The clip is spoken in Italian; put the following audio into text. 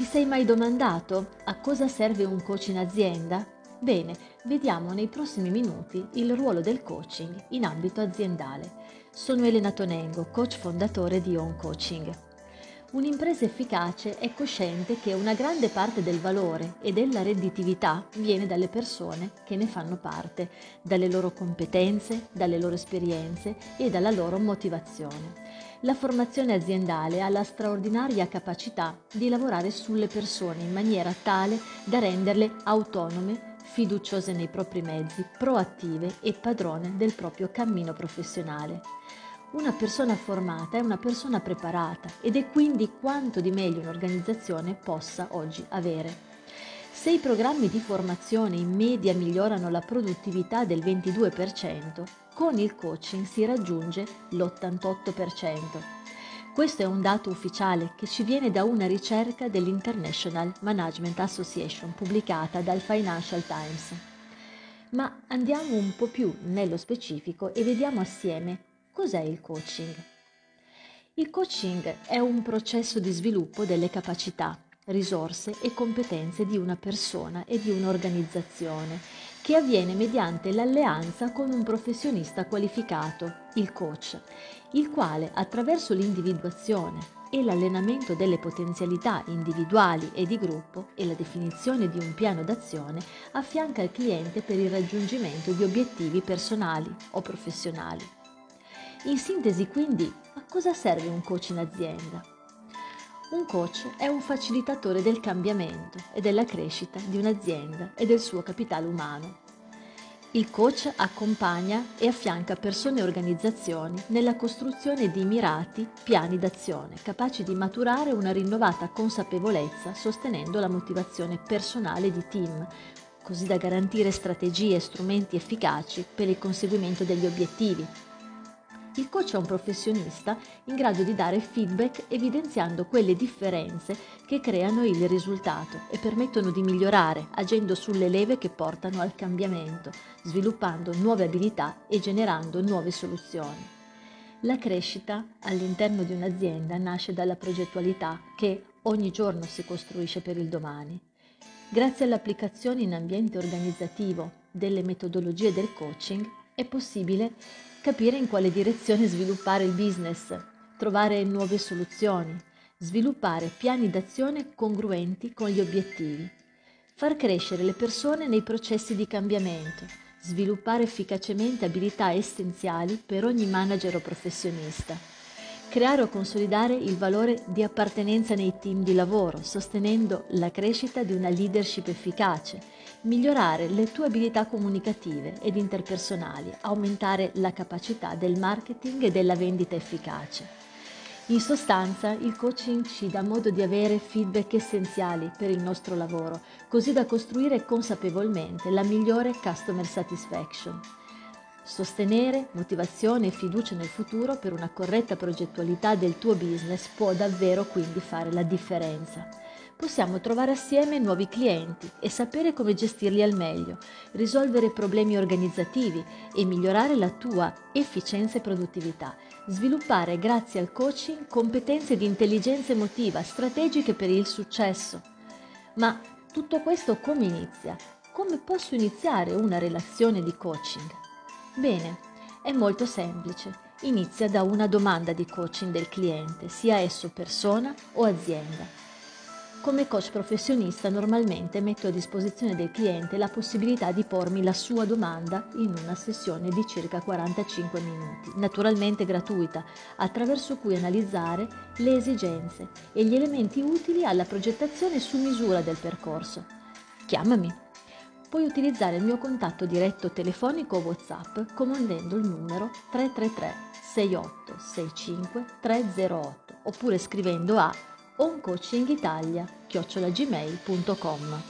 Ti sei mai domandato a cosa serve un coach in azienda? Bene, vediamo nei prossimi minuti il ruolo del coaching in ambito aziendale. Sono Elena Tonengo, coach fondatore di OnCoaching. Un'impresa efficace è cosciente che una grande parte del valore e della redditività viene dalle persone che ne fanno parte, dalle loro competenze, dalle loro esperienze e dalla loro motivazione. La formazione aziendale ha la straordinaria capacità di lavorare sulle persone in maniera tale da renderle autonome, fiduciose nei propri mezzi, proattive e padrone del proprio cammino professionale. Una persona formata è una persona preparata ed è quindi quanto di meglio un'organizzazione possa oggi avere. Se i programmi di formazione in media migliorano la produttività del 22%, con il coaching si raggiunge l'88%. Questo è un dato ufficiale che ci viene da una ricerca dell'International Management Association pubblicata dal Financial Times. Ma andiamo un po' più nello specifico e vediamo assieme cos'è il coaching. Il coaching è un processo di sviluppo delle capacità, risorse e competenze di una persona e di un'organizzazione che avviene mediante l'alleanza con un professionista qualificato, il coach, il quale attraverso l'individuazione e l'allenamento delle potenzialità individuali e di gruppo e la definizione di un piano d'azione affianca il cliente per il raggiungimento di obiettivi personali o professionali. In sintesi, quindi, a cosa serve un coach in azienda? Un coach è un facilitatore del cambiamento e della crescita di un'azienda e del suo capitale umano. Il coach accompagna e affianca persone e organizzazioni nella costruzione di mirati piani d'azione, capaci di maturare una rinnovata consapevolezza sostenendo la motivazione personale di team, così da garantire strategie e strumenti efficaci per il conseguimento degli obiettivi. Il coach è un professionista in grado di dare feedback evidenziando quelle differenze che creano il risultato e permettono di migliorare, agendo sulle leve che portano al cambiamento, sviluppando nuove abilità e generando nuove soluzioni. La crescita all'interno di un'azienda nasce dalla progettualità che ogni giorno si costruisce per il domani. Grazie all'applicazione in ambiente organizzativo delle metodologie del coaching è possibile capire in quale direzione sviluppare il business, trovare nuove soluzioni, sviluppare piani d'azione congruenti con gli obiettivi, far crescere le persone nei processi di cambiamento, sviluppare efficacemente abilità essenziali per ogni manager o professionista, creare o consolidare il valore di appartenenza nei team di lavoro, sostenendo la crescita di una leadership efficace, migliorare le tue abilità comunicative ed interpersonali, aumentare la capacità del marketing e della vendita efficace. In sostanza, il coaching ci dà modo di avere feedback essenziali per il nostro lavoro, così da costruire consapevolmente la migliore customer satisfaction. Sostenere motivazione e fiducia nel futuro per una corretta progettualità del tuo business può davvero quindi fare la differenza. Possiamo trovare assieme nuovi clienti e sapere come gestirli al meglio, risolvere problemi organizzativi e migliorare la tua efficienza e produttività, sviluppare grazie al coaching competenze di intelligenza emotiva strategiche per il successo. Ma tutto questo come inizia? Come posso iniziare una relazione di coaching? Bene, è molto semplice. Inizia da una domanda di coaching del cliente, sia esso persona o azienda. Come coach professionista normalmente metto a disposizione del cliente la possibilità di pormi la sua domanda in una sessione di circa 45 minuti, naturalmente gratuita, attraverso cui analizzare le esigenze e gli elementi utili alla progettazione su misura del percorso. Chiamami! Puoi utilizzare il mio contatto diretto telefonico o WhatsApp comandando il numero 333 68 65 308 oppure scrivendo a oncoachingitalia@gmail.com.